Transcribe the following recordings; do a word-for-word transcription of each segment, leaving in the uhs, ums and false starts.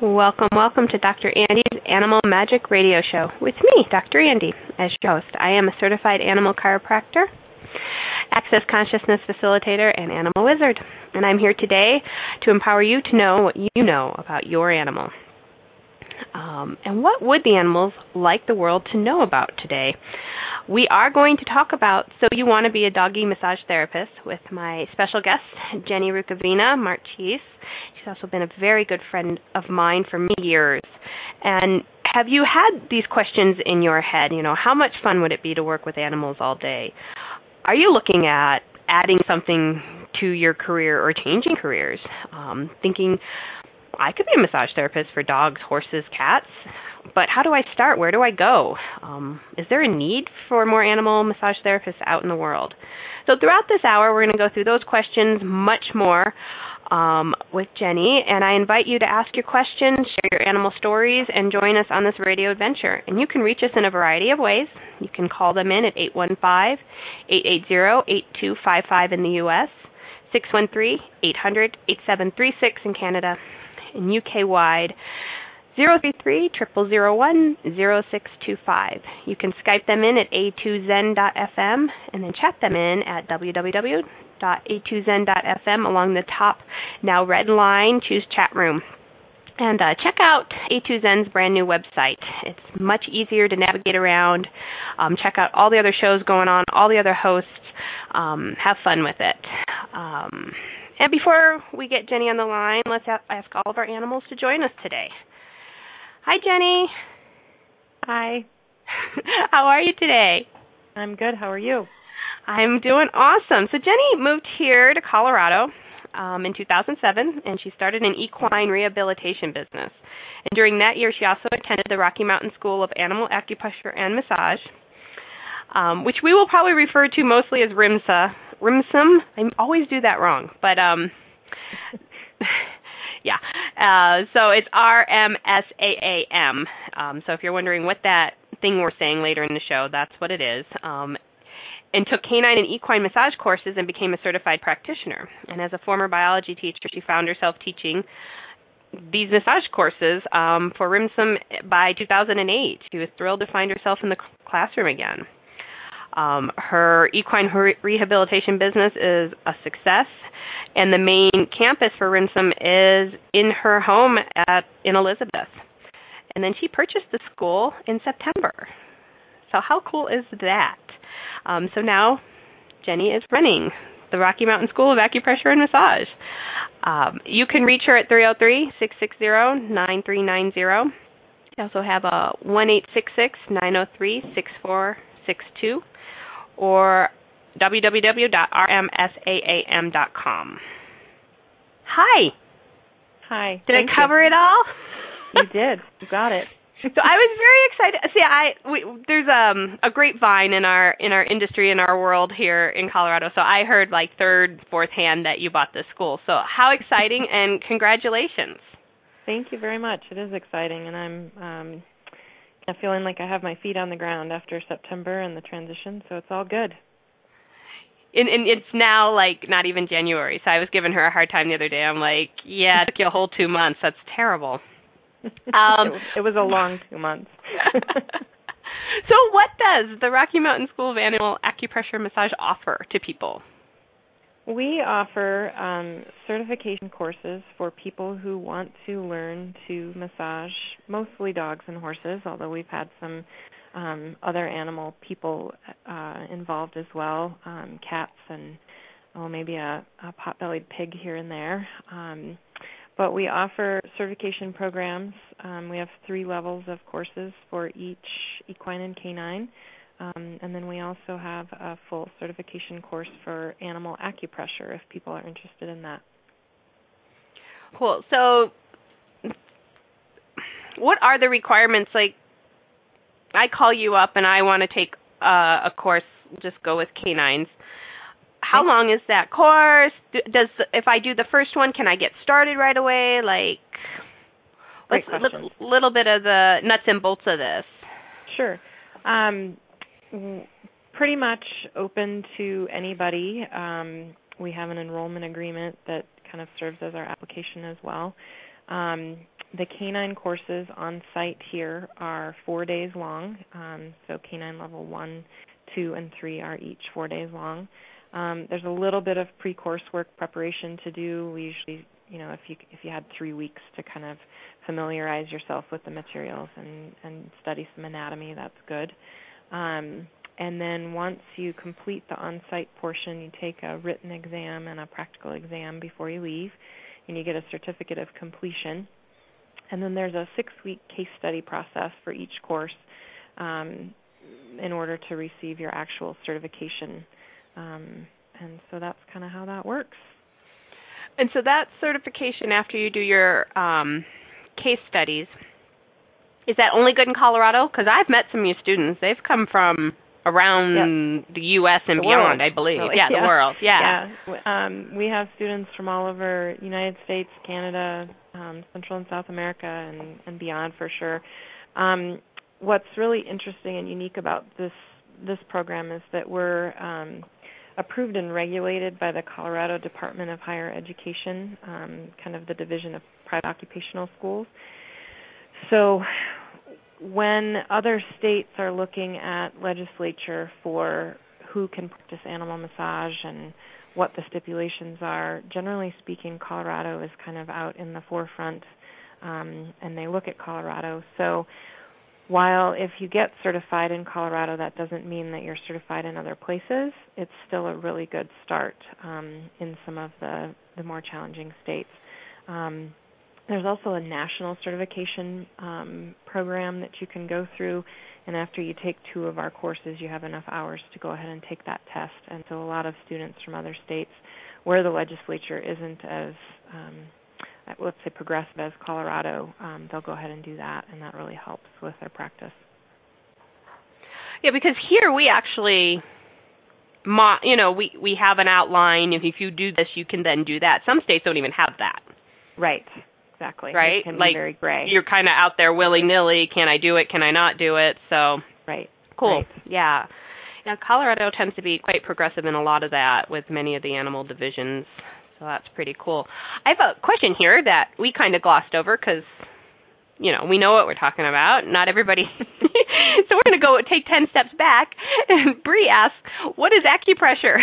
Welcome, welcome to Doctor Andy's Animal Magic Radio Show with me, Doctor Andy, as your host. I am a certified animal chiropractor, Access Consciousness facilitator, and animal wizard. And I'm here today to empower you to know what you know about your animal. Um, and what would the animals like the world to know about today? We are going to talk about So You Want to Be a Doggy Massage Therapist with my special guest, Jenny Rukavina Marchese. She's also been a very good friend of mine for many years. And have you had these questions in your head? You know, how much fun would it be to work with animals all day? Are you looking at adding something to your career or changing careers? Um, thinking, I could be a massage therapist for dogs, horses, cats, but how do I start? Where do I go? Um, is there a need for more animal massage therapists out in the world? So throughout this hour, we're going to go through those questions much more um, with Jenny, and I invite you to ask your questions, share your animal stories, and join us on this radio adventure. And you can reach us in a variety of ways. You can call them in at eight one five, eight eight zero, eight two five five in the U S, six one three, eight hundred, eighty-seven thirty-six in Canada, and U K-wide, zero three three, triple zero one, zero six two five. You can Skype them in at a two zen dot f m and then chat them in at w w w dot a two zen dot f m along the top now red line. Choose chat room. And uh, check out A two Zen's brand new website. It's much easier to navigate around. Um, check out all the other shows going on, all the other hosts. Um, have fun with it. Um, And before we get Jenny on the line, let's ask all of our animals to join us today. Hi, Jenny. Hi. How are you today? I'm good. How are you? I'm doing awesome. So Jenny moved here to Colorado um, in two thousand seven, and she started an equine rehabilitation business. And during that year, she also attended the Rocky Mountain School of Animal Acupuncture and Massage, um, which we will probably refer to mostly as RIMSA. Rimsum. I always do that wrong, but um, yeah. Uh, so it's R M S A A M. Um, so if you're wondering what that thing we're saying later in the show, that's what it is. Um, and took canine and equine massage courses and became a certified practitioner. And as a former biology teacher, she found herself teaching these massage courses um, for Rimsum by two thousand eight. She was thrilled to find herself in the classroom again. Um, her equine rehabilitation business is a success, and the main campus for RIMSA is in her home at in Elizabeth. And then she purchased the school in September. So how cool is that? Um, so now Jenny is running the Rocky Mountain School of Acupressure and Massage. Um, you can reach her at three oh three, six six zero, nine three nine zero. We also have a one eight six six, nine oh three, six four six two. Or w w w dot r m s a a m dot com. Hi. Hi. Did Thank I cover you. It all? You did. You got it. So I was very excited. See, I we, there's um, a grapevine in our in our industry, in our world here in Colorado. So I heard like third, fourth hand that you bought this school. So how exciting, and congratulations. Thank you very much. It is exciting, and I'm um, I'm feeling like I have my feet on the ground after September and the transition, so it's all good. And, and it's now, like, not even January, so I was giving her a hard time the other day. I'm like, yeah, it took you a whole two months. That's terrible. Um, it was a long two months. So what does the Rocky Mountain School of Animal Acupressure Massage offer to people? We offer um, certification courses for people who want to learn to massage mostly dogs and horses, although we've had some um, other animal people uh, involved as well, um, cats and oh, maybe a, a pot-bellied pig here and there. Um, but we offer certification programs. Um, we have three levels of courses for each equine and canine. Um, and then we also have a full certification course for animal acupressure if people are interested in that. Cool. So what are the requirements? Like, I call you up and I want to take uh, a course, just go with canines. How long is that course? Does if I do the first one, can I get started right away? Like, Great let's question. Li- little bit of the nuts and bolts of this. Sure. Um, pretty much open to anybody. Um, we have an enrollment agreement that kind of serves as our application as well. Um, the canine courses on site here are four days long. Um, so canine level one, two, and three are each four days long. Um, there's a little bit of pre-course work preparation to do. We usually, you know, if you if you had three weeks to kind of familiarize yourself with the materials and, and study some anatomy, that's good. Um, and then once you complete the on-site portion, you take a written exam and a practical exam before you leave, and you get a certificate of completion. And then there's a six-week case study process for each course um, in order to receive your actual certification. Um, and so that's kind of how that works. And so that certification after you do your um, case studies, is that only good in Colorado? Because I've met some of your students. They've come from around yep. the U S and the beyond, world, I believe. Really. Yeah, yeah, the world. Yeah. yeah. Um, we have students from all over the United States, Canada, um, Central and South America, and, and beyond for sure. Um, what's really interesting and unique about this this program is that we're um, – approved and regulated by the Colorado Department of Higher Education, um, kind of the division of private occupational schools. So when other states are looking at legislature for who can practice animal massage and what the stipulations are, generally speaking, Colorado is kind of out in the forefront, um, and they look at Colorado. So while if you get certified in Colorado, that doesn't mean that you're certified in other places, it's still a really good start um, in some of the, the more challenging states. Um, there's also a national certification um, program that you can go through, and after you take two of our courses, you have enough hours to go ahead and take that test. And so a lot of students from other states where the legislature isn't as, um, let's say, progressive as Colorado, um, they'll go ahead and do that, and that really helps with their practice. Yeah, because here we actually, mo- you know, we, we have an outline. If, if you do this, you can then do that. Some states don't even have that. Right, exactly. Right? It can be like, very gray. You're kind of out there willy-nilly. Can I do it? Can I not do it? So, right. Cool. Right. Yeah. Now, Colorado tends to be quite progressive in a lot of that with many of the animal divisions. So that's pretty cool. I have a question here that we kind of glossed over because, you know, we know what we're talking about. Not everybody. So we're going to go take ten steps back. And Bree asks, what is acupressure?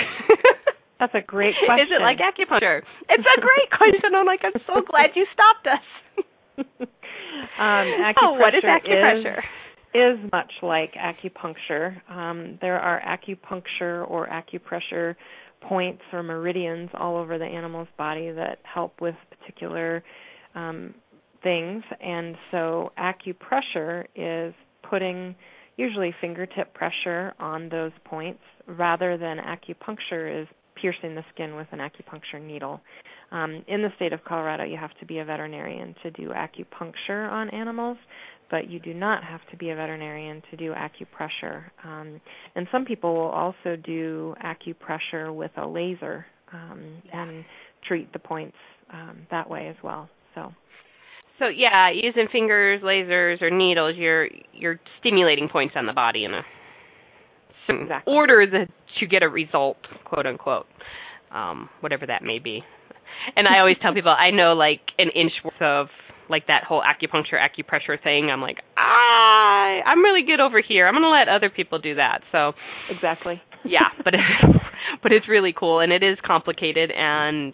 That's a great question. Is it like acupuncture? It's a great question. I'm like, I'm so glad you stopped us. um, acupressure oh, what is acupressure? Is, is much like acupuncture. Um, there are acupuncture or acupressure points or meridians all over the animal's body that help with particular um, things. And so acupressure is putting usually fingertip pressure on those points rather than acupuncture is piercing the skin with an acupuncture needle. Um, in the state of Colorado, you have to be a veterinarian to do acupuncture on animals, but you do not have to be a veterinarian to do acupressure. Um, and some people will also do acupressure with a laser um, yeah. and treat the points um, that way as well. So, so yeah, using fingers, lasers, or needles, you're you're stimulating points on the body in a certain exactly. order that you get a result, quote unquote, um, whatever that may be. And I always tell people I know like an inch worth of like that whole acupuncture, acupressure thing. I'm like, ah, I'm really good over here. I'm going to let other people do that. So exactly. Yeah, but but it's really cool, and it is complicated. And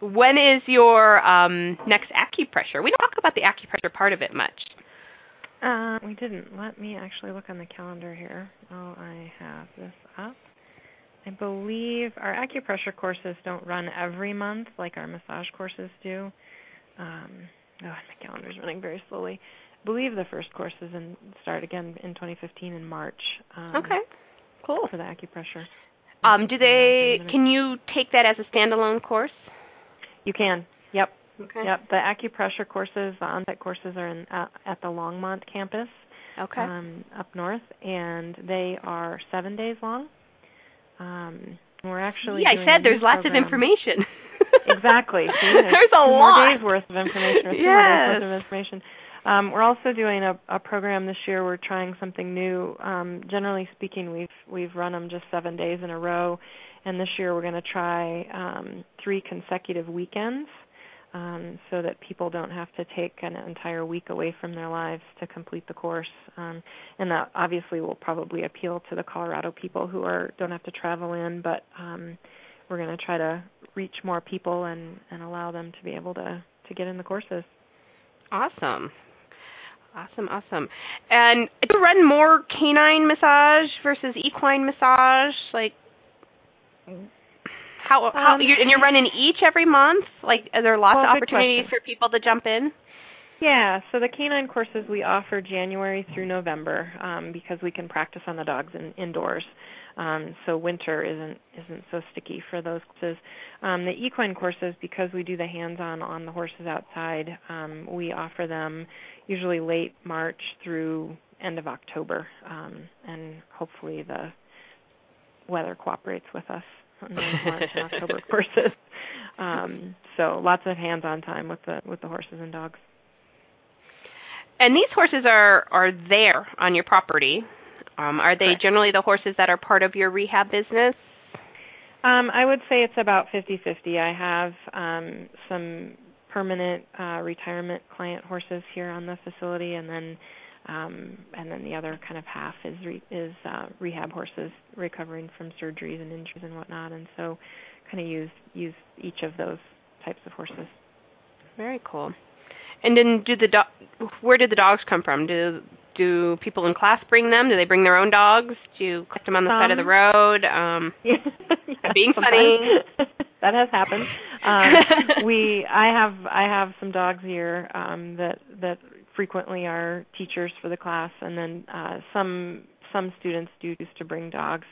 when is your um, next acupressure? We don't talk about the acupressure part of it much. Uh, we didn't. Let me actually look on the calendar here. Oh, I have this up. I believe our acupressure courses don't run every month like our massage courses do. Um, oh, my calendar's running very slowly. I believe the first courses in, start again in twenty fifteen in March. Um, okay, cool. For the acupressure. Um, do they? Can you take that as a standalone course? You can. Yep. Okay. Yep. The acupressure courses, the onset courses are in, uh, at the Longmont campus. Okay. Um, up north, and they are seven days long. Um, we're actually yeah. I said there's lots program. of information. Exactly. See, there's, there's a two lot. More days worth of information. Or yes. Two more days worth of information. Um, we're also doing a, a program this year. We're trying something new. Um, generally speaking, we've we've run them just seven days in a row, and this year we're going to try um, three consecutive weekends. Um, so that people don't have to take an entire week away from their lives to complete the course. Um, and that obviously will probably appeal to the Colorado people who are don't have to travel in, but um, we're going to try to reach more people and, and allow them to be able to, to get in the courses. Awesome. Awesome, awesome. And do you run more canine massage versus equine massage? Like... How, how um, you're, and you're running each every month? Like, are there lots well, of opportunities for people to jump in? Yeah, so the canine courses we offer January through November um, because we can practice on the dogs in, indoors. Um, so winter isn't isn't so sticky for those courses. Um, the equine courses, because we do the hands-on on the horses outside, um, we offer them usually late March through end of October, um, and hopefully the weather cooperates with us. March and October courses. Um, so lots of hands-on time with the with the horses and dogs. And these horses are, are there on your property. Um, are they Correct. generally the horses that are part of your rehab business? Um, I would say it's about fifty-fifty. I have um, some permanent uh, retirement client horses here on the facility, and then Um, and then the other kind of half is re- is uh, rehab horses recovering from surgeries and injuries and whatnot, and so kind of use use each of those types of horses. Very cool. And then, do the do- where did the dogs come from? Do do people in class bring them? Do they bring their own dogs? Do you collect them on the um, side of the road? Um, yeah, yeah, being funny. That has happened. Um, we I have I have some dogs here um, that that. frequently are teachers for the class, and then uh, some some students do used to bring dogs,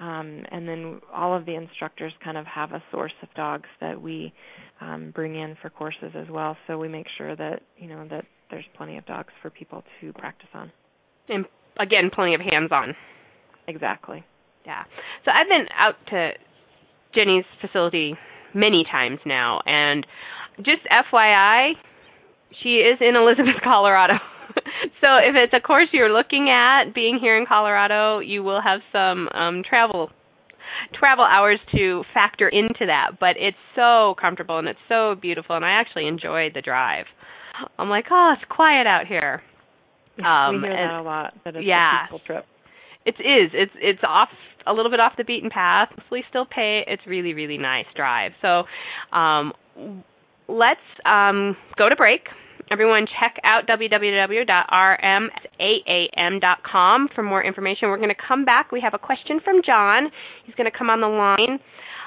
um, and then all of the instructors kind of have a source of dogs that we um, bring in for courses as well. So we make sure that you know that there's plenty of dogs for people to practice on, and again, plenty of hands-on. Exactly. Yeah. So I've been out to Jenny's facility many times now, and just F Y I. She is in Elizabeth, Colorado. So if it's a course you're looking at, being here in Colorado, you will have some um, travel travel hours to factor into that. But it's so comfortable and it's so beautiful, and I actually enjoyed the drive. I'm like, oh, it's quiet out here. Um, we hear and, that a lot. That it's yeah, a peaceful trip. It is. It's it's off a little bit off the beaten path. We still pay. It's really really nice drive. So um, let's um, go to break. Everyone, check out w w w dot r m s a a m dot com for more information. We're going to come back. We have a question from John. He's going to come on the line.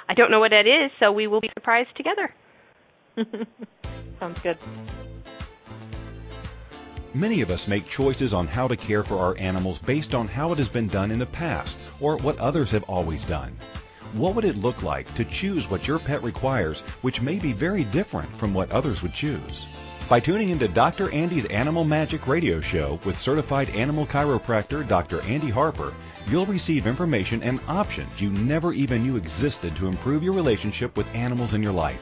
I don't know what that is, so we will be surprised together. Sounds good. Many of us make choices on how to care for our animals based on how it has been done in the past or what others have always done. What would it look like to choose what your pet requires, which may be very different from what others would choose? By tuning into Doctor Andy's Animal Magic Radio Show with certified animal chiropractor Doctor Andy Harper, you'll receive information and options you never even knew existed to improve your relationship with animals in your life.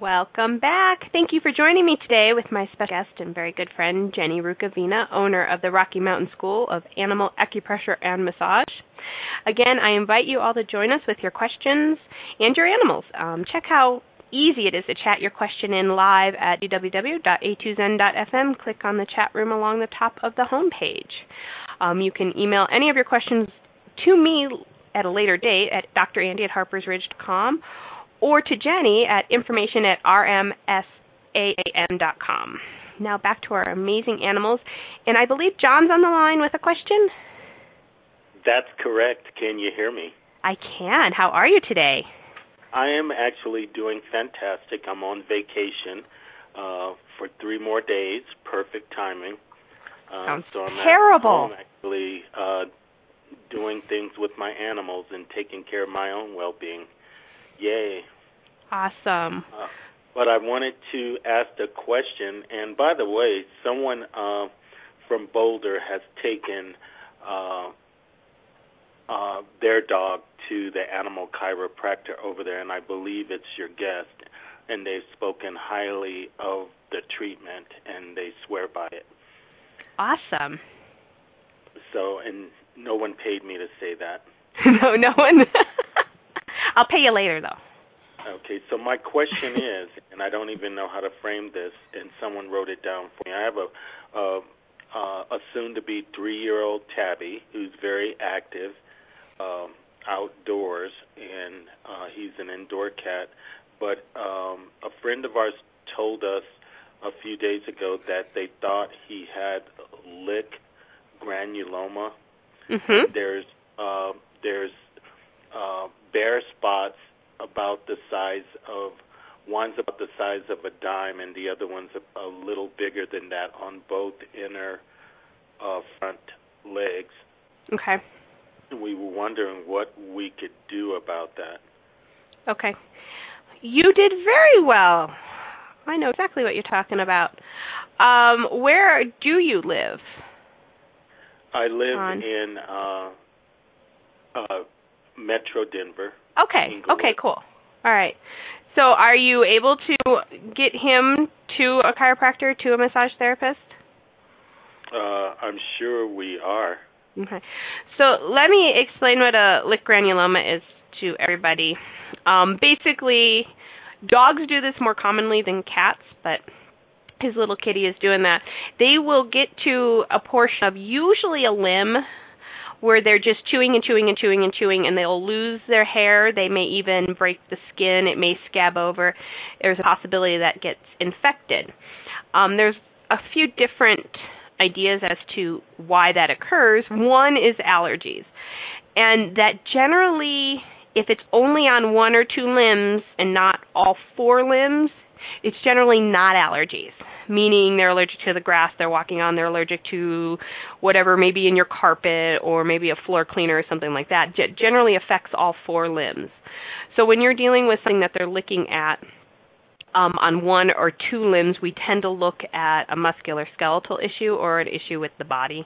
Welcome back. Thank you for joining me today with my special guest and very good friend, Jenny Rukavina, owner of the Rocky Mountain School of Animal Acupuncture and Massage. Again, I invite you all to join us with your questions and your animals. Um, check how easy it is to chat your question in live at w w w dot a two zen dot f m. Click on the chat room along the top of the homepage. Um, you can email any of your questions to me at a later date at d r andy at harpers ridge dot com or to Jenny at information at r m s a a m dot com. Now back to our amazing animals. And I believe John's on the line with a question. That's correct. Can you hear me? I can. How are you today? I am actually doing fantastic. I'm on vacation uh, for three more days. Perfect timing. Uh, Sounds so I'm terrible. I'm actually uh, doing things with my animals and taking care of my own well-being. Yay. Awesome. Uh, but I wanted to ask a question. And by the way, someone uh, from Boulder has taken uh, uh, their dog to the animal chiropractor over there, and I believe it's your guest, and they've spoken highly of the treatment, and they swear by it. Awesome. So, and no one paid me to say that. no, no one. I'll pay you later, though. Okay, so my question is, and I don't even know how to frame this, and someone wrote it down for me. I have a, a, uh, a soon-to-be three-year-old tabby who's very active, um, outdoors, and uh, he's an indoor cat, but um, a friend of ours told us a few days ago that they thought he had Lick granuloma. Mm-hmm. There's uh, there's uh, bare spots about the size of, one's about the size of a dime and the other one's a, a little bigger than that on both inner uh, front legs. Okay. We were wondering what we could do about that. Okay. You did very well. I know exactly what you're talking about. Um, where do you live? I live on. in uh, uh, Metro Denver. Okay. Englewood. Okay, cool. All right. So are you able to get him to a chiropractor, to a massage therapist? Uh, I'm sure we are. Okay. So let me explain what a Lick granuloma is to everybody. Um, basically, dogs do this more commonly than cats, but his little kitty is doing that. They will get to a portion of usually a limb where they're just chewing and chewing and chewing and chewing, and they'll lose their hair. They may even break the skin. It may scab over. There's a possibility that gets infected. Um, there's a few different ideas as to why that occurs. One is allergies, and that generally, if it's only on one or two limbs and not all four limbs, it's generally not allergies, meaning they're allergic to the grass they're walking on, they're allergic to whatever, maybe in your carpet or maybe a floor cleaner or something like that. It generally affects all four limbs. So when you're dealing with something that they're licking at, Um, on one or two limbs, we tend to look at a musculoskeletal issue or an issue with the body.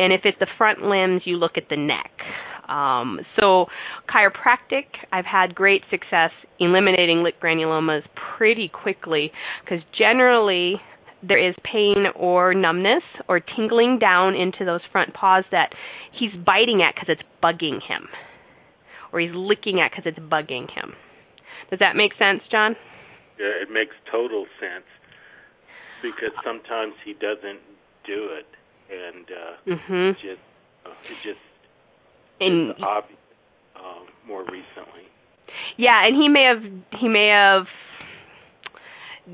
And if it's the front limbs, you look at the neck. Um, so chiropractic, I've had great success eliminating Lick granulomas pretty quickly because generally there is pain or numbness or tingling down into those front paws that he's biting at because it's bugging him, or he's licking at because it's bugging him. Does that make sense, John? It makes total sense because sometimes he doesn't do it, and uh, mm-hmm. it just uh, it just it's obvious uh, more recently. Yeah, and he may have he may have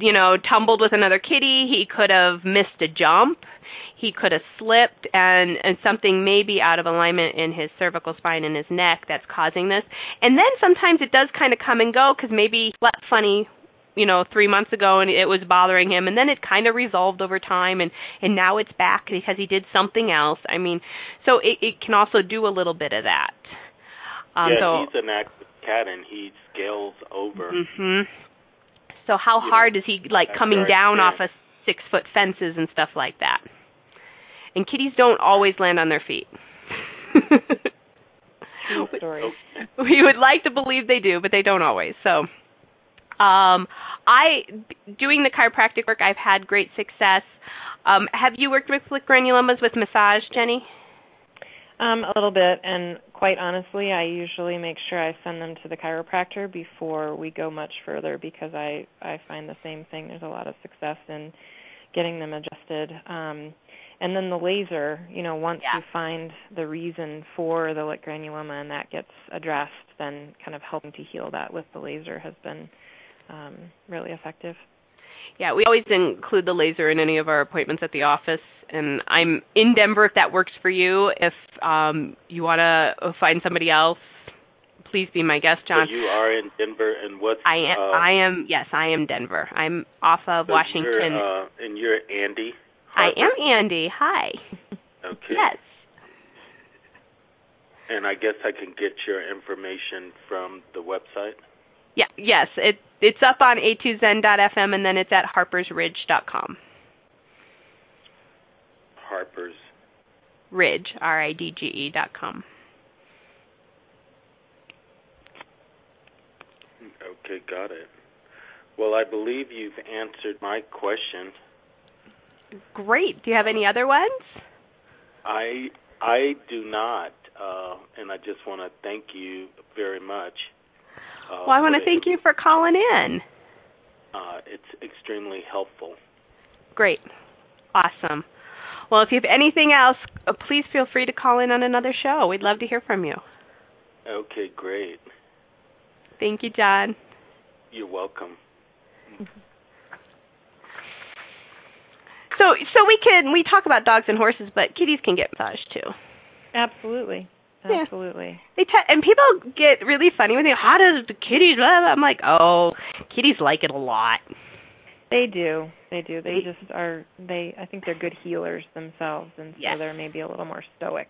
you know tumbled with another kitty. He could have missed a jump. He could have slipped, and, and something may be out of alignment in his cervical spine and his neck that's causing this. And then sometimes it does kind of come and go because maybe he slept funny you know, three months ago, and it was bothering him, and then it kind of resolved over time, and, and now it's back because he did something else. I mean, so it, it can also do a little bit of that. Um, yeah, so, he's an active cat, and he scales over. Mm-hmm. So how you hard know, is he, like, coming down off of six-foot fences and stuff like that? And kitties don't always land on their feet. True story. We would like to believe they do, but they don't always, so... Um, I, doing the chiropractic work, I've had great success. Um, have you worked with Lick granulomas with massage, Jenny? Um, a little bit, and quite honestly, I usually make sure I send them to the chiropractor before we go much further because I, I find the same thing. There's a lot of success in getting them adjusted. Um, and then the laser, you know, once yeah. you find the reason for the lit granuloma and that gets addressed, then kind of helping to heal that with the laser has been um, really effective. Yeah, we always include the laser in any of our appointments at the office. And I'm in Denver if that works for you. If um, you want to find somebody else, please be my guest, John. So you are in Denver, and what's... I am, uh, I am yes, I am Denver. I'm off of so Washington. You're, uh, and you're Andy Harper? I am Andy. Hi. Okay. Yes. And I guess I can get your information from the website? Yeah. Yes, it, it's up on A two Zen dot F M, and then it's at harpers ridge dot com. Harper's Ridge, R I D G E dot com. Okay, got it. Well, I believe you've answered my question. Great. Do you have any other ones? I I do not, uh, and I just want to thank you very much. Uh, well, I want to thank it, you for calling in. Uh, it's extremely helpful. Great. Awesome. Well, if you have anything else, please feel free to call in on another show. We'd love to hear from you. Okay, great. Thank you, John. You're welcome. So, so we can we talk about dogs and horses, but kitties can get massaged too. Absolutely, absolutely. Yeah. They te- and people get really funny when they how does the kitties? Blah, blah. I'm like, oh, kitties like it a lot. They do. They do. They just are, they, I think they're good healers themselves, and so yes. they're maybe a little more stoic.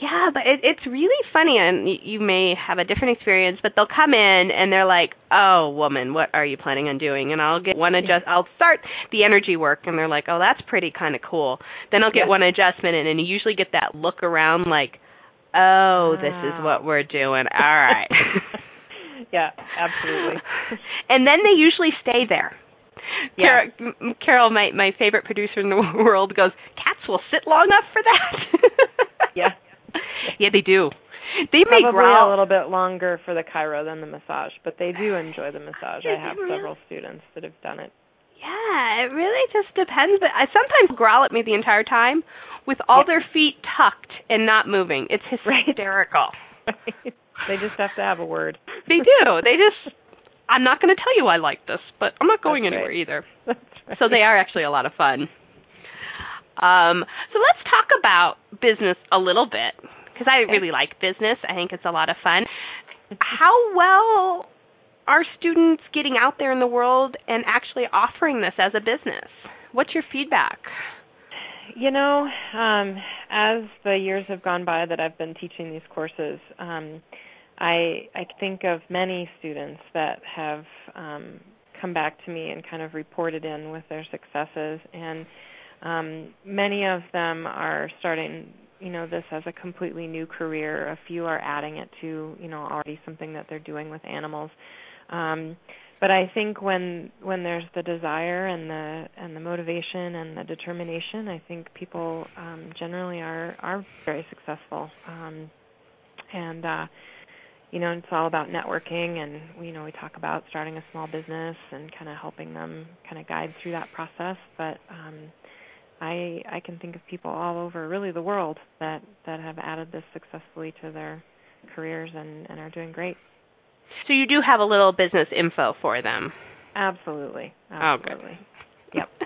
Yeah, but it, it's really funny, and you may have a different experience, but they'll come in, and they're like, oh, woman, what are you planning on doing? And I'll get one adjust. I'll start the energy work, and they're like, oh, that's pretty kind of cool. Then I'll get yes. one adjustment, and, and you usually get that look around like, oh, this is what we're doing. All right. Yeah, absolutely. And then they usually stay there. Yeah. Carol, Carol, my my favorite producer in the world, goes, cats will sit long enough for that? Yeah. Yeah, they do. They Probably may growl. a little bit longer for the chiro than the massage, but they do enjoy the massage. I have several students that have done it. Yeah, it really just depends. But I sometimes growl at me the entire time with all yeah. their feet tucked and not moving. It's hysterical. Right. They just have to have a word. They do. They just... I'm not going to tell you I like this, but I'm not going That's anywhere right. either. That's right. So they are actually a lot of fun. Um, so let's talk about business a little bit, because I okay. really like business. I think it's a lot of fun. How well are students getting out there in the world and actually offering this as a business? What's your feedback? You know, um, as the years have gone by that I've been teaching these courses, um, I, I think of many students that have um, come back to me and kind of reported in with their successes, and um, many of them are starting, you know, this as a completely new career. A few are adding it to, you know, already something that they're doing with animals. Um, but I think when when there's the desire and the and the motivation and the determination, I think people um, generally are are very successful, um, and. Uh, You know, it's all about networking, and, you know, we talk about starting a small business and kind of helping them kind of guide through that process. But um, I I can think of people all over, really the world, that, that have added this successfully to their careers and, and are doing great. So you do have a little business info for them. Absolutely. Absolutely. Oh, good. Yep.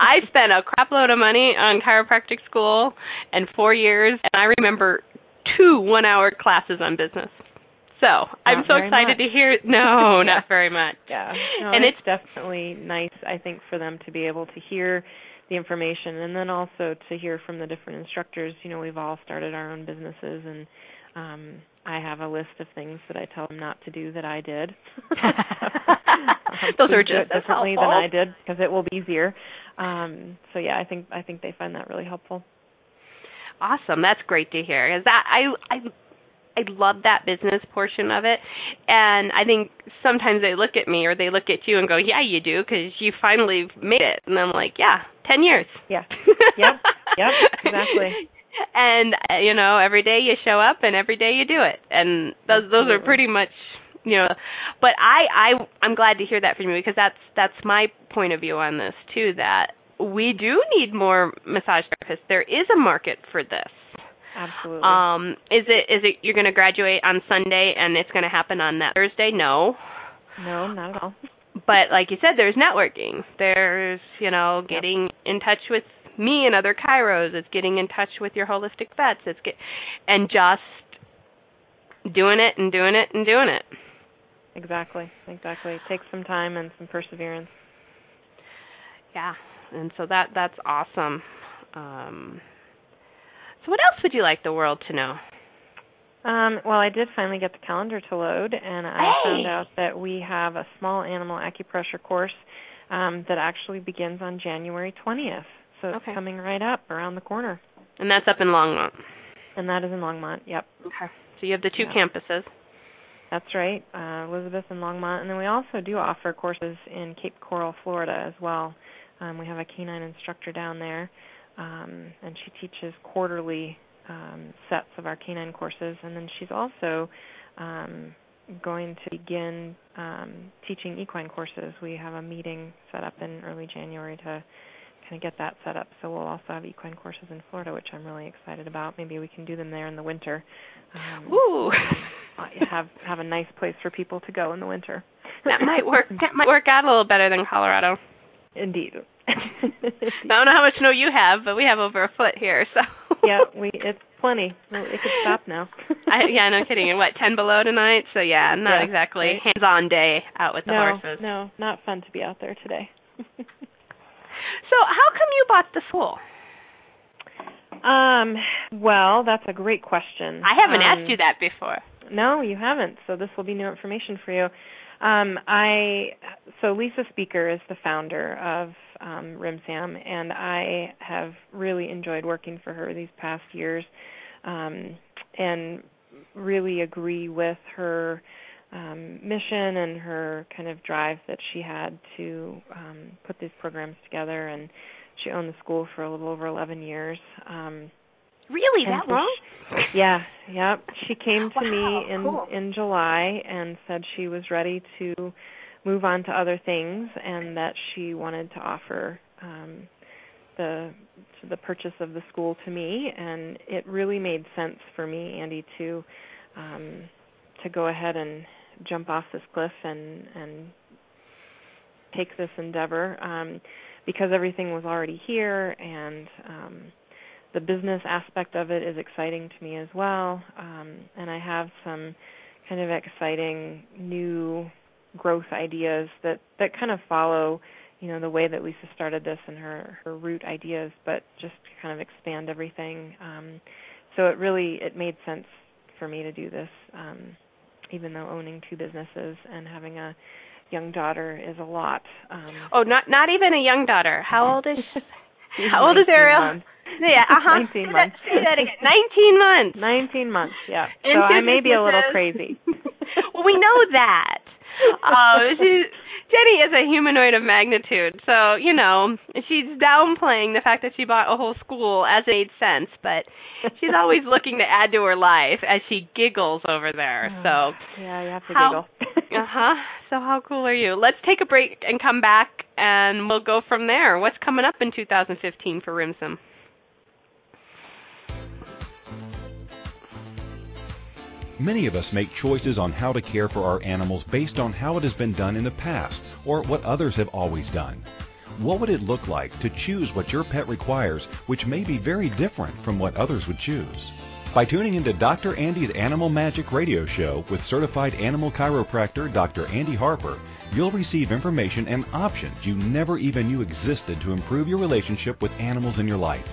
I spent a crapload of money on chiropractic school and four years, and I remember two one-hour classes on business. So not I'm so excited much. to hear. No, yeah. not very much. Yeah, no, and it's, it's definitely nice, I think, for them to be able to hear the information, and then also to hear from the different instructors. You know, we've all started our own businesses, and um, I have a list of things that I tell them not to do that I did. Those are just as differently helpful. than I did because it will be easier. Um, so yeah, I think I think they find that really helpful. Awesome. That's great to hear. Is that I, I I love that business portion of it. And I think sometimes they look at me or they look at you and go, yeah, you do, because you finally made it. And I'm like, yeah, ten years. Yeah. Yep. Yep. Exactly. And, you know, every day you show up and every day you do it. And those those are pretty much, you know, but I, I, I'm glad to hear that from you, because that's that's my point of view on this, too, that we do need more massage therapists. There is a market for this. Absolutely. Um, is it is it you're going to graduate on Sunday and it's going to happen on that Thursday? No. No, not at all. But like you said, there's networking. There's, you know, getting in touch with me and other chiros. It's getting in touch with your holistic vets. It's get, and just doing it and doing it and doing it. Exactly. Exactly. It takes some time and some perseverance. Yeah. And so that that's awesome. Um, so what else would you like the world to know? Um, well, I did finally get the calendar to load, and I hey. found out that we have a small animal acupressure course um, that actually begins on January twentieth. So it's okay. coming right up around the corner. And that's up in Longmont. And that is in Longmont, yep. Okay. So you have the two yeah. campuses. That's right, uh, Elizabeth and Longmont. And then we also do offer courses in Cape Coral, Florida as well. Um, we have a canine instructor down there, um, and she teaches quarterly um, sets of our canine courses. And then she's also um, going to begin um, teaching equine courses. We have a meeting set up in early January to kind of get that set up. So we'll also have equine courses in Florida, which I'm really excited about. Maybe we can do them there in the winter. Um, Ooh. have, have a nice place for people to go in the winter. That might work. That might work out a little better than Colorado. Indeed. I don't know how much snow you have, but we have over a foot here. So yeah, we it's plenty. It could stop now. I, yeah, no kidding. And what, ten below tonight? So yeah, not yeah, exactly right. hands-on day out with the no, horses. No, not fun to be out there today. So how come you bought the school? Um. Well, that's a great question. I haven't um, asked you that before. No, you haven't. So this will be new information for you. Um, I so Lisa Speaker is the founder of um, RIMSAM, and I have really enjoyed working for her these past years, um, and really agree with her um, mission and her kind of drive that she had to um, put these programs together. And she owned the school for a little over eleven years. Um, really, that long? Yeah, yeah. She came to wow, me in, cool. in July and said she was ready to move on to other things, and that she wanted to offer um, the the purchase of the school to me. And it really made sense for me, Andy, to um, to go ahead and jump off this cliff and and take this endeavor, um, because everything was already here, and um, the business aspect of it is exciting to me as well, um, and I have some kind of exciting new growth ideas that, that kind of follow, you know, the way that Lisa started this and her, her root ideas, but just to kind of expand everything. Um, so it really it made sense for me to do this, um, even though owning two businesses and having a young daughter is a lot. Um, oh, not not even a young daughter. How old is she? How old is Ariel? Months. Yeah, uh-huh. nineteen months. Say that again. Nineteen months. Nineteen months. Yeah. So I may be a little crazy. Well, we know that. Uh, she, Jenny is a humanoid of magnitude, so you know she's downplaying the fact that she bought a whole school as it made sense, but she's always looking to add to her life as she giggles over there. So yeah, you have to how, giggle. uh huh. So how cool are you? Let's take a break and come back, and we'll go from there. What's coming up in two thousand fifteen for RIMSAM? Many of us make choices on how to care for our animals based on how it has been done in the past or what others have always done. What would it look like to choose what your pet requires, which may be very different from what others would choose? By tuning into Doctor Andy's Animal Magic Radio Show with certified animal chiropractor Doctor Andy Harper, you'll receive information and options you never even knew existed to improve your relationship with animals in your life.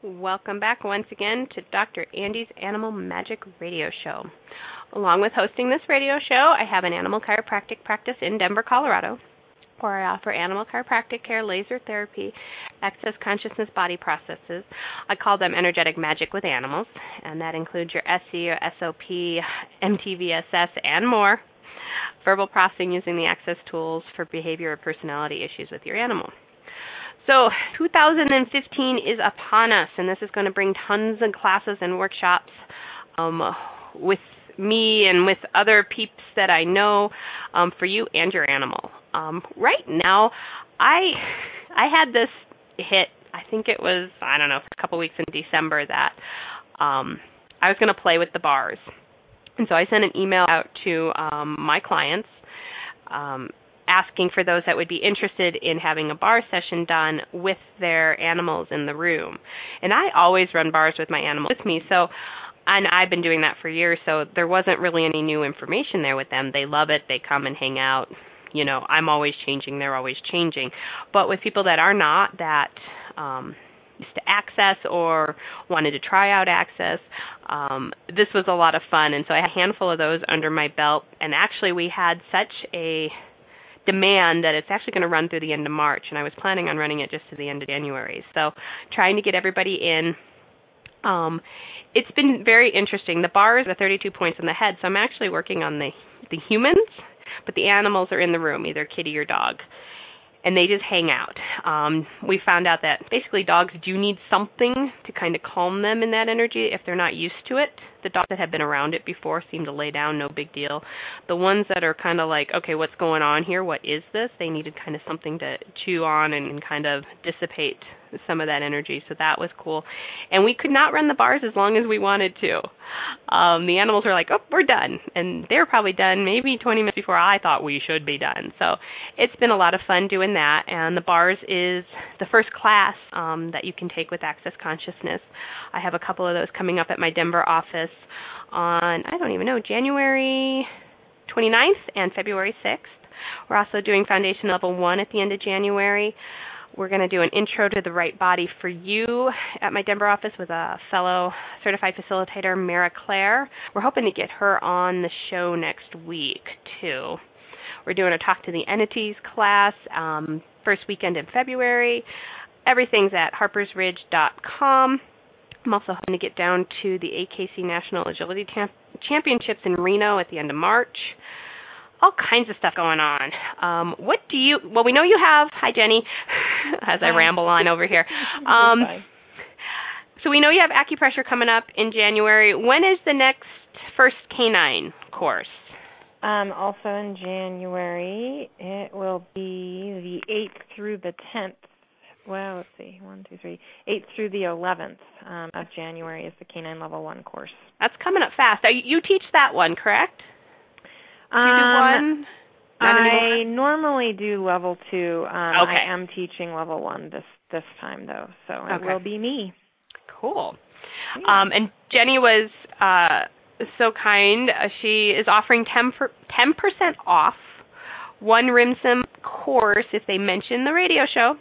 Welcome back once again to Doctor Andy's Animal Magic Radio Show. Along with hosting this radio show, I have an animal chiropractic practice in Denver, Colorado, where I offer animal chiropractic care, laser therapy, access consciousness body processes. I call them energetic magic with animals, and that includes your S E, your S O P, M T V S S, and more. Verbal processing using the access tools for behavior or personality issues with your animal. So two thousand fifteen is upon us, and this is going to bring tons of classes and workshops um, with me and with other peeps that I know um, for you and your animal. Um, right now, I I had this hit, I think it was, I don't know, for a couple weeks in December that um, I was going to play with the bars. And so I sent an email out to um, my clients um, asking for those that would be interested in having a bar session done with their animals in the room. And I always run bars with my animals with me, so and I've been doing that for years, so there wasn't really any new information there with them. They love it. They come and hang out. You know, I'm always changing, they're always changing. But with people that are not, that um, used to access or wanted to try out access, um, this was a lot of fun. And so I had a handful of those under my belt. And actually we had such a demand that it's actually going to run through the end of March. And I was planning on running it just to the end of January. So trying to get everybody in. Um, it's been very interesting. The bars are thirty-two points on the head. So I'm actually working on the, the humans. But the animals are in the room, either kitty or dog, and they just hang out. Um, we found out that basically dogs do need something to kind of calm them in that energy if they're not used to it. The dogs that have been around it before seem to lay down, no big deal. The ones that are kind of like, okay, what's going on here? What is this? They needed kind of something to chew on and kind of dissipate some of that energy, so that was cool. And we could not run the bars as long as we wanted to. Um, the animals were like, oh, we're done. And they were probably done maybe twenty minutes before I thought we should be done. So it's been a lot of fun doing that. And the bars is the first class um, that you can take with Access Consciousness. I have a couple of those coming up at my Denver office on, I don't even know, January twenty-ninth and February sixth. We're also doing Foundation Level one at the end of January. We're going to do an intro to the right body for you at my Denver office with a fellow certified facilitator, Mara Claire. We're hoping to get her on the show next week, too. We're doing a Talk to the Entities class um, first weekend in February. Everything's at harpers ridge dot com. I'm also hoping to get down to the A K C National Agility Champ- Championships in Reno at the end of March. All kinds of stuff going on. Um, what do you, well, we know you have, hi, Jenny, as hi. I ramble on over here. Um, so we know you have acupressure coming up in January. When is the next first canine course? Um, also in January, it will be the eighth through the tenth. Well, let's see, one, two, three, eighth through the eleventh um, of January is the Canine Level one course. That's coming up fast. You teach that one, correct? Do you do one? Um, I normally do level two. Um, okay. I am teaching level one this, this time, though, so it okay. will be me. Cool. Yeah. Um, and Jenny was uh, so kind. Uh, she is offering ten percent off one RIMSA course if they mention the radio show.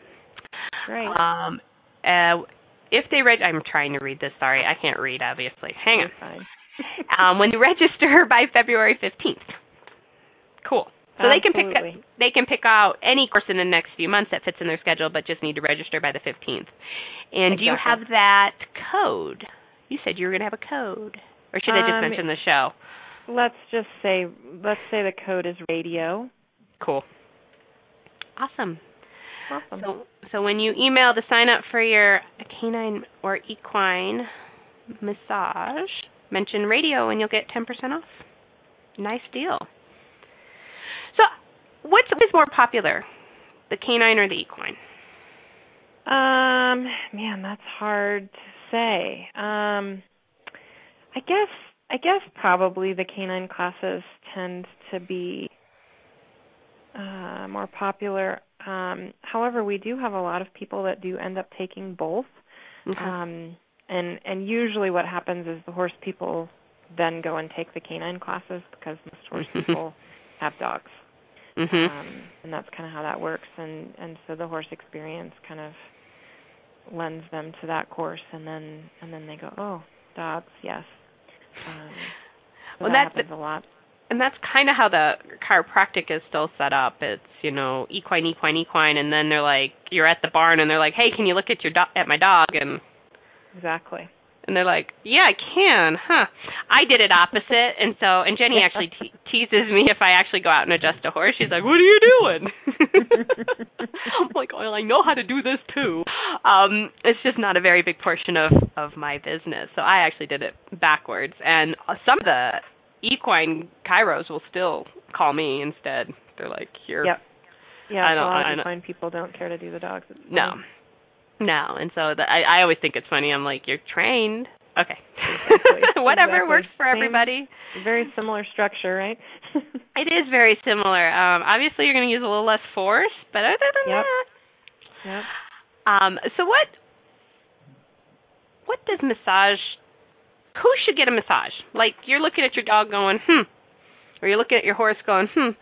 Right. Um, uh, if they read, I'm trying to read this. Sorry, I can't read, obviously. Hang That's on. Fine. um, when you register by February fifteenth. Cool. So Absolutely. they can pick up, they can pick out any course in the next few months that fits in their schedule, but just need to register by the fifteenth. And exactly. do you have that code? You said you were going to have a code, or should um, I just mention the show? Let's just say let's say the code is radio. Cool. Awesome. Awesome. So so when you email to sign up for your canine or equine massage, mention radio, and you'll get ten percent off. Nice deal. So what is more popular, the canine or the equine? Um, man, that's hard to say. Um, I I guess I guess probably the canine classes tend to be uh, more popular. Um, however, we do have a lot of people that do end up taking both. Okay. Um, and and usually what happens is the horse people then go and take the canine classes because most horse people have dogs. Mm-hmm. Um, and that's kind of how that works. And, and so the horse experience kind of lends them to that course, and then and then they go, oh, dogs, yes. Um, so well, that, that happens a lot. And that's kind of how the chiropractic is still set up. It's, you know, equine, equine, equine, and then they're like, you're at the barn, and they're like, hey, can you look at your do- at my dog? And exactly. And they're like, yeah, I can, huh? I did it opposite, and so and Jenny actually te- teases me if I actually go out and adjust a horse. She's like, what are you doing? I'm like, well, I know how to do this too. Um, it's just not a very big portion of, of my business, so I actually did it backwards. And some of the equine chiros will still call me instead. They're like, here. Yep. Yeah, I don't, a lot I don't, of equine people don't care to do the dogs. No. No, and so the, I, I always think it's funny. I'm like, you're trained. Okay. Exactly. Whatever exactly. works for Same, everybody. Very similar structure, right? It is very similar. Um, obviously, you're going to use a little less force, but other than yep. that. Yep. Um, so what what does massage, who should get a massage? Like, you're looking at your dog going, hmm, or you're looking at your horse going, hmm.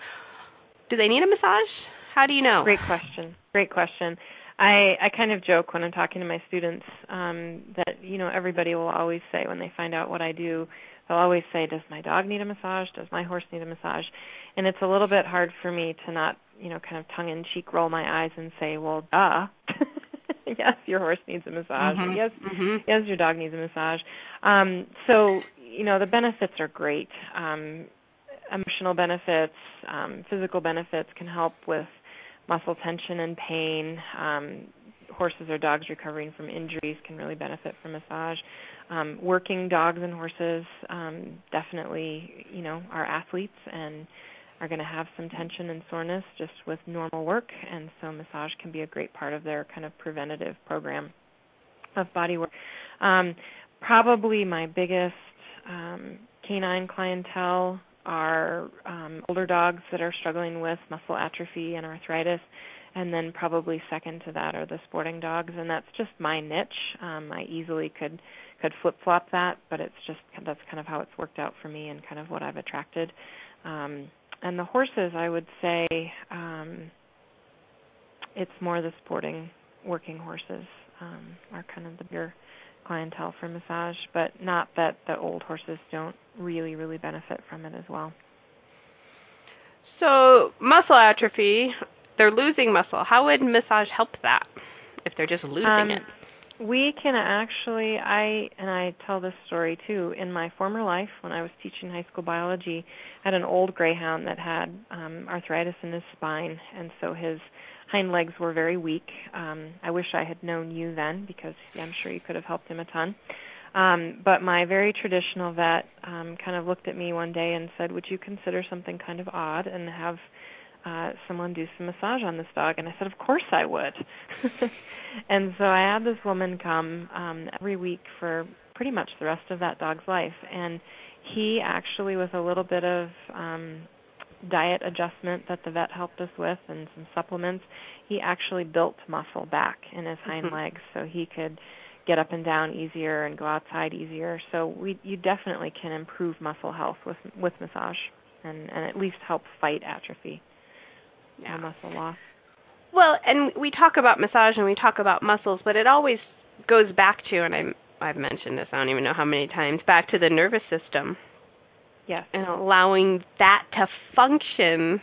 Do they need a massage? How do you know? Great question. Great question. I, I kind of joke when I'm talking to my students um, that, you know, everybody will always say when they find out what I do, they'll always say, does my dog need a massage? Does my horse need a massage? And it's a little bit hard for me to not, you know, kind of tongue-in-cheek roll my eyes and say, well, duh. Yes, your horse needs a massage. Mm-hmm. Yes, mm-hmm. yes, your dog needs a massage. Um, so, you know, the benefits are great. Um, emotional benefits, um, physical benefits can help with muscle tension and pain. Um, horses or dogs recovering from injuries can really benefit from massage. Um, working dogs and horses um, definitely, you know, are athletes and are going to have some tension and soreness just with normal work, and so massage can be a great part of their kind of preventative program of body work. Um, probably my biggest um, canine clientele are um, older dogs that are struggling with muscle atrophy and arthritis, and then probably second to that are the sporting dogs, and that's just my niche. Um, I easily could, could flip-flop that, but it's just that's kind of how it's worked out for me and kind of what I've attracted. Um, and the horses, I would say um, it's more the sporting working horses um, are kind of the bigger clientele for massage, but not that the old horses don't really, really benefit from it as well. So muscle atrophy, they're losing muscle. How would massage help that if they're just losing um, it? We can actually, I and I tell this story too, in my former life when I was teaching high school biology, I had an old greyhound that had um, arthritis in his spine, and so his hind legs were very weak. Um, I wish I had known you then because I'm sure you could have helped him a ton. Um, but my very traditional vet um, kind of looked at me one day and said, would you consider something kind of odd and have uh, someone do some massage on this dog? And I said, of course I would. And so I had this woman come um, every week for pretty much the rest of that dog's life. And he actually, with a little bit of um, diet adjustment that the vet helped us with and some supplements, he actually built muscle back in his hind mm-hmm. legs so he could get up and down easier and go outside easier. So we, you definitely can improve muscle health with with massage and, and at least help fight atrophy yeah. and muscle loss. Well, and we talk about massage and we talk about muscles, but it always goes back to, and I'm, I've mentioned this, I don't even know how many times, back to the nervous system. Yes. And allowing that to function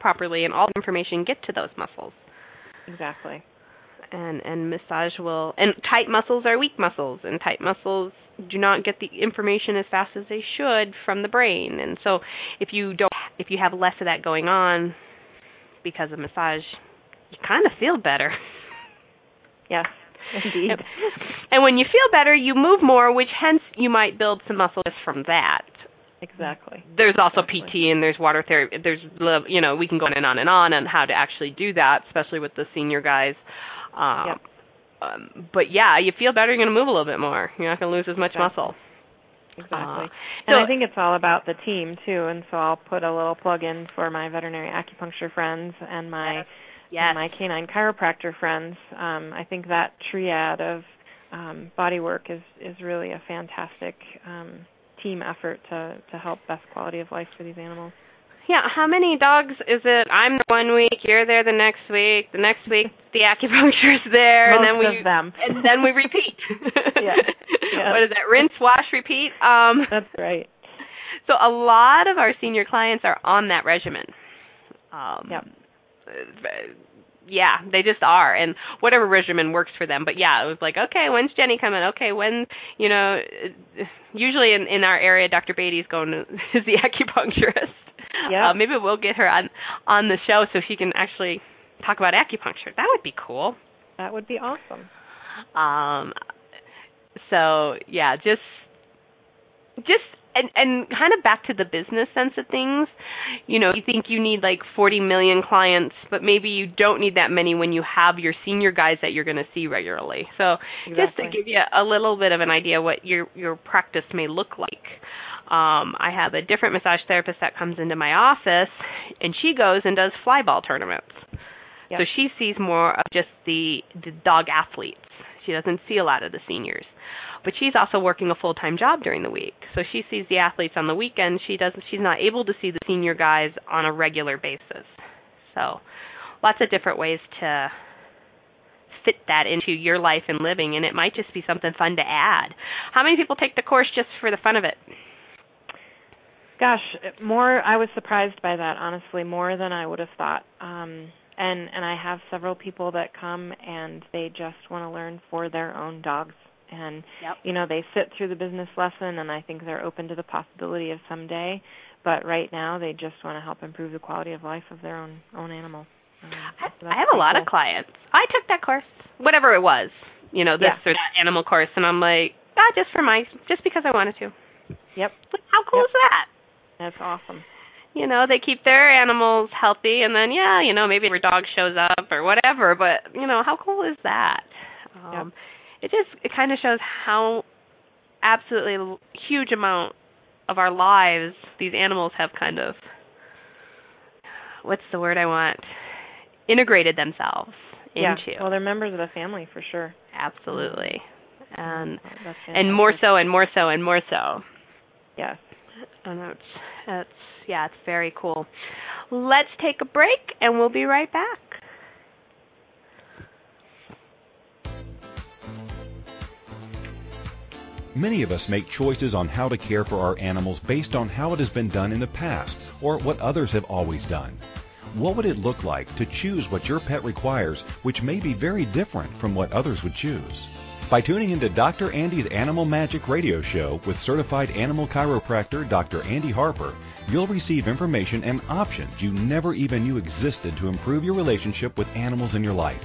properly and all the information get to those muscles. Exactly. And and massage will, and tight muscles are weak muscles, and tight muscles do not get the information as fast as they should from the brain. And so if you don't, if you have less of that going on because of massage, you kind of feel better. Yes, indeed. And, and when you feel better, you move more, which hence you might build some muscle from that. Exactly. There's also exactly. P T and there's water therapy. There's, you know, we can go on and on and on on how to actually do that, especially with the senior guys. Um, yep. um, but, yeah, you feel better. You're going to move a little bit more. You're not going to lose as much exactly. muscle. Exactly. Uh, and so, I think it's all about the team, too, and so I'll put a little plug-in for my veterinary acupuncture friends and my yes. Yes. and my canine chiropractor friends. Um, I think that triad of um, body work is, is really a fantastic um, team effort to, to help best quality of life for these animals. Yeah, how many dogs is it? I'm the one week, you're there the next week, the next week the acupuncturist there, and then we of them. and then we repeat. yeah. yeah. What is that? Rinse, wash, repeat. Um, That's right. So a lot of our senior clients are on that regimen. Um, yep. Yeah, they just are, and whatever regimen works for them. But yeah, it was like, okay, when's Jenny coming? Okay, when, you know, usually in, in our area, Doctor Beatty's going to is the acupuncturist. Yeah. Uh, maybe we'll get her on, on the show so she can actually talk about acupuncture. That would be cool. That would be awesome. Um, so yeah, just just and and kind of back to the business sense of things. You know, you think you need like forty million clients, but maybe you don't need that many when you have your senior guys that you're going to see regularly. So exactly. just to give you a little bit of an idea what your your practice may look like. Um, I have a different massage therapist that comes into my office, and she goes and does fly ball tournaments. Yep. So she sees more of just the, the dog athletes. She doesn't see a lot of the seniors. But she's also working a full-time job during the week. So she sees the athletes on the weekend. She doesn't, she's not able to see the senior guys on a regular basis. So lots of different ways to fit that into your life and living, and it might just be something fun to add. How many people take the course just for the fun of it? Gosh, more, I was surprised by that, honestly, more than I would have thought. Um, and, and I have several people that come and they just want to learn for their own dogs. And, yep. you know, they sit through the business lesson and I think they're open to the possibility of someday. But right now they just want to help improve the quality of life of their own, own animal. Um, I, I have a lot cool. of clients. I took that course, whatever it was, you know, this yeah. or that animal course. And I'm like, ah, just for my, just because I wanted to. Yep. Like, how cool yep. is that? That's awesome. You know, they keep their animals healthy, and then, yeah, you know, maybe their dog shows up or whatever, but, you know, how cool is that? Um, yep. It just it kind of shows how absolutely huge amount of our lives these animals have kind of, what's the word I want, integrated themselves yeah. into. Yeah, well, they're members of the family for sure. Absolutely. And oh, and more so and more so and more so. Yes. Oh, no, it's, it's, yeah, it's very cool. Let's take a break, and we'll be right back. Many of us make choices on how to care for our animals based on how it has been done in the past or what others have always done. What would it look like to choose what your pet requires, which may be very different from what others would choose? By tuning into Doctor Andy's Animal Magic Radio Show with certified animal chiropractor Doctor Andy Harper, you'll receive information and options you never even knew existed to improve your relationship with animals in your life.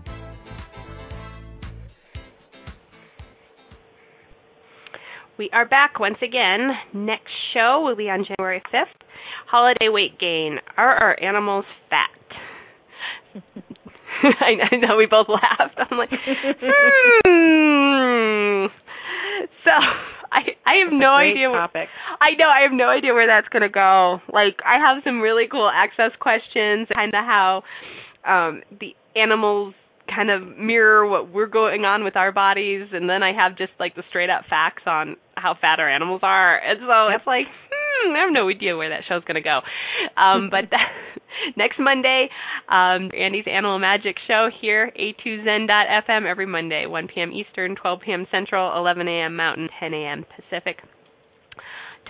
We are back once again. Next show will be on January fifth. Holiday weight gain. Are our animals fat? I know we both laughed. I'm like, hmm. So I, I have no idea. Where, I know I have no idea where that's going to go. Like, I have some really cool access questions, kind of how um, the animals kind of mirror what we're going on with our bodies, and then I have just like the straight up facts on how fat our animals are. And so yep. it's like, hmm, I have no idea where that show's going to go. Um, but that, next Monday, um, Andy's Animal Magic Show here, A two Zen dot F M, every Monday, one p.m. Eastern, twelve p.m. Central, eleven a.m. Mountain, ten a.m. Pacific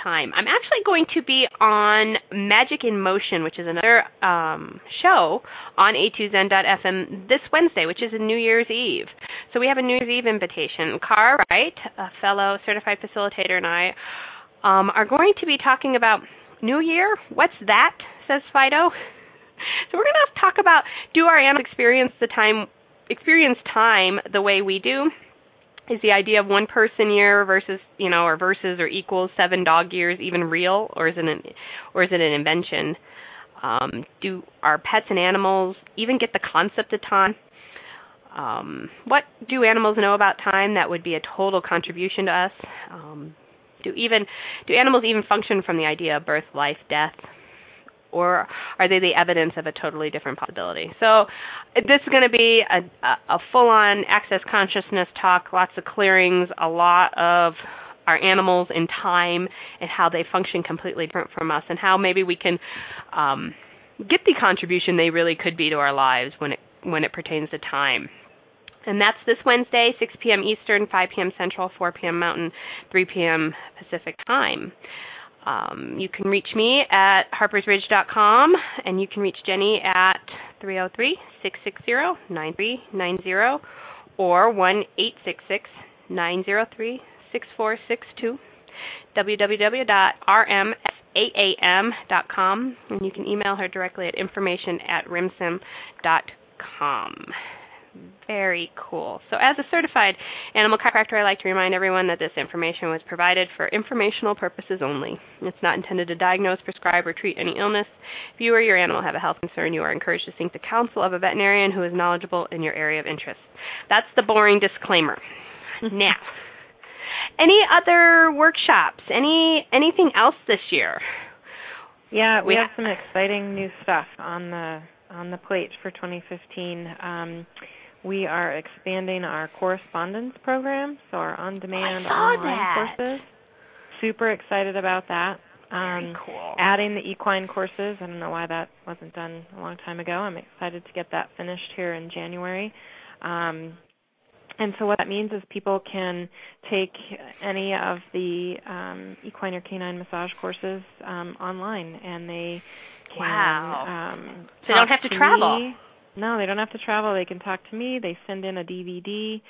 time. I'm actually going to be on Magic in Motion, which is another um, show on A two Zen dot F M this Wednesday, which is a New Year's Eve. So we have a New Year's Eve invitation. Kara Wright, a fellow certified facilitator, and I um, are going to be talking about New Year. What's that, says Fido. So we're going to talk about, do our animals experience the time, experience time the way we do? Is the idea of one person year versus, you know, or versus or equals seven dog years even real, or is it an, or is it an invention? Um, do our pets and animals even get the concept of time? Um, what do animals know about time that would be a total contribution to us? Um, do even do animals even function from the idea of birth, life, death? Or are they the evidence of a totally different possibility? So this is going to be a, a, a full-on Access Consciousness talk, lots of clearings, a lot of our animals in time and how they function completely different from us, and how maybe we can um, get the contribution they really could be to our lives when it, when it pertains to time. And that's this Wednesday, six p.m. Eastern, five p.m. Central, four p.m. Mountain, three p.m. Pacific time. Um, you can reach me at harpers ridge dot com, and you can reach Jenny at three oh three, six six zero, nine three nine zero or one eight six six, nine oh three, six four six two, w w w dot r m s a a m dot com, and you can email her directly at information at rimsim dot com. Very cool. So as a certified animal chiropractor, I like to remind everyone that this information was provided for informational purposes only. It's not intended to diagnose, prescribe, or treat any illness. If you or your animal have a health concern, you are encouraged to seek the counsel of a veterinarian who is knowledgeable in your area of interest. That's the boring disclaimer. Now, any other workshops? Any anything else this year? Yeah, we yeah. have some exciting new stuff on the on the plate for twenty fifteen. Um, We are expanding our correspondence program, so our on-demand online that. courses. Super excited about that. Um, Very cool. Adding the equine courses. I don't know why that wasn't done a long time ago. I'm excited to get that finished here in January. Um, and so what that means is people can take any of the um, equine or canine massage courses um, online, and they can. Wow. Um, so they don't have to, to travel. Me. No, they don't have to travel. They can talk to me. They send in a D V D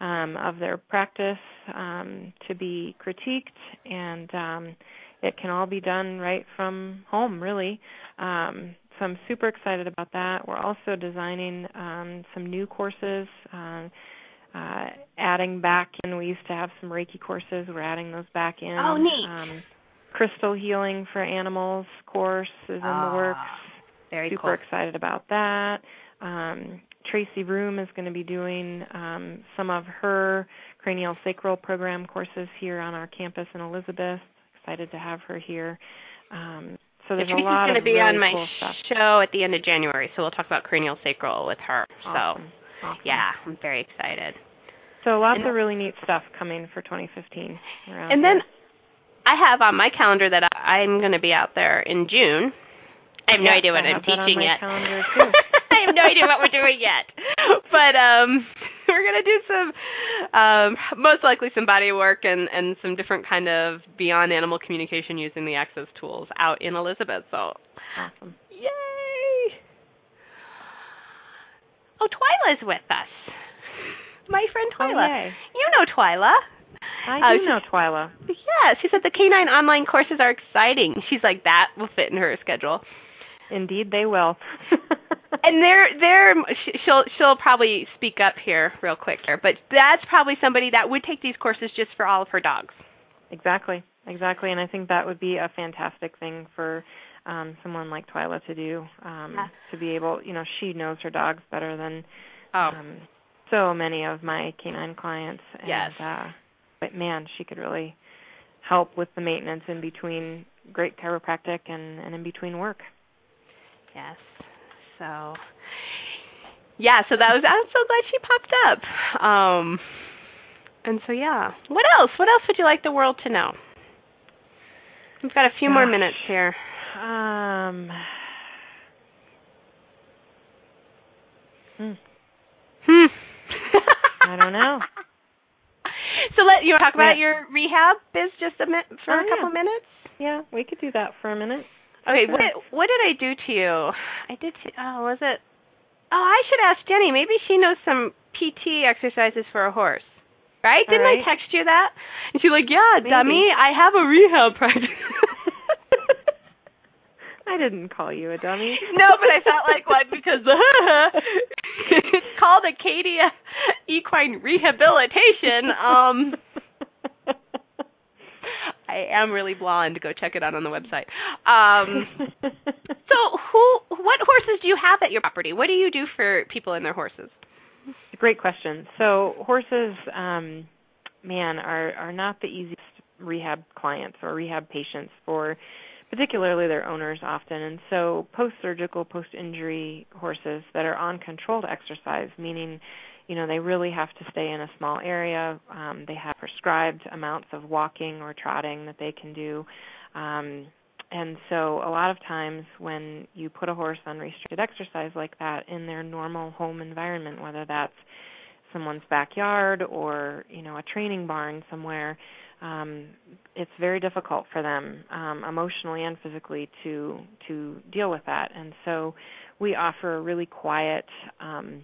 um, of their practice um, to be critiqued, and um, it can all be done right from home, really. Um, so I'm super excited about that. We're also designing um, some new courses, uh, uh, adding back in. We used to have some Reiki courses. We're adding those back in. Oh, neat. Um, crystal healing for animals course is in uh, the works. Very super cool. excited about that. Um, Tracy Room is going to be doing um, some of her cranial sacral program courses here on our campus in Elizabeth. Excited to have her here. Um, so there's a lot of really cool stuff. Tracy's going to be on my show at the end of January, so we'll talk about cranial sacral with her. Awesome. So, awesome. Yeah, I'm very excited. So lots and, of really neat stuff coming for twenty fifteen. And then there. I have on my calendar that I, I'm going to be out there in June. I have no yes, idea what I'm teaching yet. I have no idea what we're doing yet. But um, we're going to do some, um, most likely some body work and, and some different kind of beyond animal communication using the Access tools out in Elizabeth. So, awesome. Yay! Oh, Twyla's with us. My friend Twyla. Oh, yay. You know Twyla. I do uh, know Twyla. Yeah, she said the canine online courses are exciting. She's like, that will fit in her schedule. Indeed, they will. And they're they're she'll she'll probably speak up here real quick here, but that's probably somebody that would take these courses just for all of her dogs. Exactly, exactly, and I think that would be a fantastic thing for um, someone like Twyla to do, um, yeah. to be able, you know, she knows her dogs better than oh. um, so many of my canine clients. And, yes, uh, but man, she could really help with the maintenance in between great chiropractic and, and in between work. Yes. So, yeah, so that was, I'm so glad she popped up. Um, and so, yeah. What else? What else would you like the world to know? We've got a few Gosh. more minutes here. Um, Hmm. Hmm. I don't know. So let you want to talk about yeah. your rehab biz just a minute for oh, a couple yeah. minutes. Yeah, we could do that for a minute. Okay, sure. what what did I do to you? I did. To, oh, was it? Oh, I should ask Jenny. Maybe she knows some P T exercises for a horse, right? All Didn't right. I text you that? And she's like, "Yeah, Maybe. dummy, I have a rehab practice." I didn't call you a dummy. No, but I felt like one because it's called Acadia Equine Rehabilitation. Um, I am really blonde. Go check it out on the website. Um, so, who? What horses do you have at your property? What do you do for people and their horses? It's a great question. So, horses, um, man, are are not the easiest rehab clients or rehab patients for. Particularly their owners often. And so post-surgical, post-injury horses that are on controlled exercise, meaning, you know, they really have to stay in a small area. Um, they have prescribed amounts of walking or trotting that they can do. Um, and so a lot of times when you put a horse on restricted exercise like that in their normal home environment, whether that's someone's backyard or, you know, a training barn somewhere, Um, it's very difficult for them um, emotionally and physically to to deal with that. And so we offer a really quiet, um,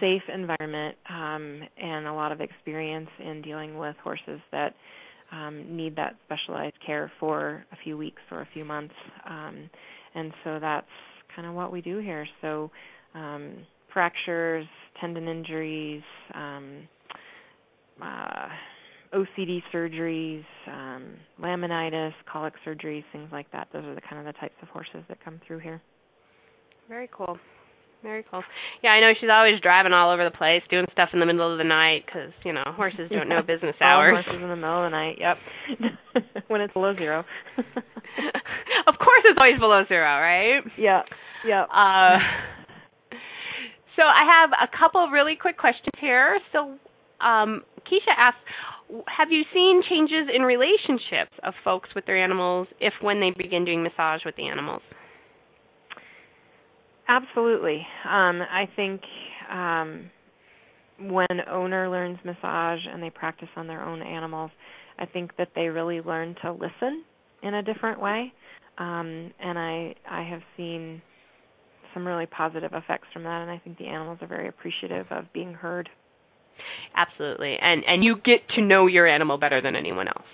safe environment um, and a lot of experience in dealing with horses that um, need that specialized care for a few weeks or a few months. Um, and so that's kind of what we do here. So um, fractures, tendon injuries, um, uh O C D surgeries, um, laminitis, colic surgeries, things like that. Those are the kind of the types of horses that come through here. Very cool. Very cool. Yeah, I know she's always driving all over the place, doing stuff in the middle of the night because, you know, horses don't know business hours. All horses in the middle of the night, yep, when it's below zero. Of course it's always below zero, right? Yeah, yeah. Uh, so I have a couple really quick questions here. So um, Keisha asks, have you seen changes in relationships of folks with their animals if when they begin doing massage with the animals? Absolutely. Um, I think um, when an owner learns massage and they practice on their own animals, I think that they really learn to listen in a different way. Um, and I, I have seen some really positive effects from that, and I think the animals are very appreciative of being heard. Absolutely. And and you get to know your animal better than anyone else.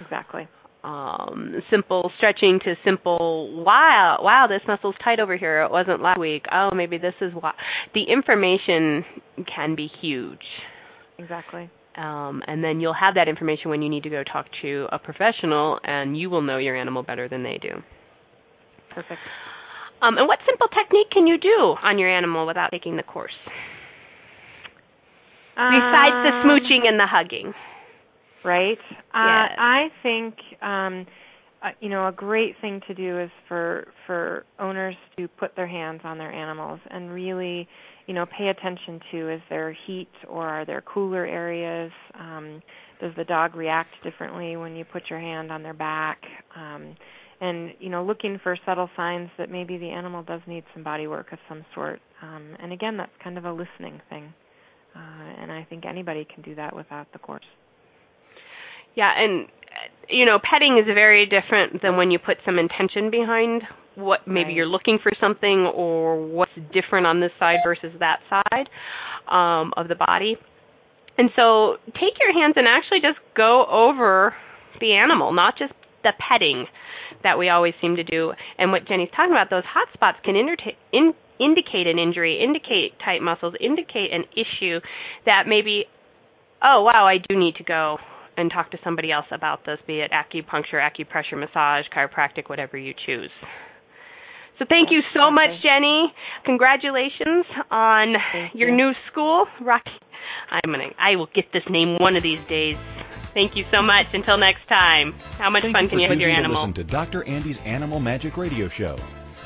Exactly. Um, simple stretching to simple, wow, wow, this muscle's tight over here. It wasn't last week. Oh, maybe this is why. The information can be huge. Exactly. Um, and then you'll have that information when you need to go talk to a professional, and you will know your animal better than they do. Perfect. Um, and what simple technique can you do on your animal without taking the course? Besides the smooching and the hugging. Right. Uh, yeah. I think, um, uh, you know, a great thing to do is for for owners to put their hands on their animals and really, you know, pay attention to, is there heat or are there cooler areas? Um, does the dog react differently when you put your hand on their back? Um, and, you know, looking for subtle signs that maybe the animal does need some body work of some sort. Um, and, again, that's kind of a listening thing. Uh, and I think anybody can do that without the course. Yeah, and, you know, petting is very different than when you put some intention behind what maybe right. you're looking for something or what's different on this side versus that side um, of the body. And so take your hands and actually just go over the animal, not just the petting that we always seem to do. And what Jenny's talking about, those hot spots can interta- in- indicate an injury, indicate tight muscles, indicate an issue that maybe, oh, wow, I do need to go and talk to somebody else about this, be it acupuncture, acupressure, massage, chiropractic, whatever you choose. So thank you so much, Jenny. Congratulations on your new school. Rocky, I'm gonna, I will get this name one of these days. Thank you so much. Until next time. How much fun can you have with your animal? Thank you for choosing to listen to Doctor Andy's Animal Magic Radio Show.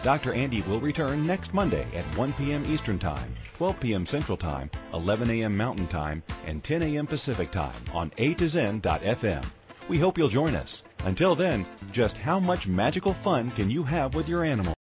Doctor Andy will return next Monday at one p.m. Eastern Time, twelve p.m. Central Time, eleven a.m. Mountain Time, and ten a.m. Pacific Time on A to Zen dot f m. We hope you'll join us. Until then, just how much magical fun can you have with your animal?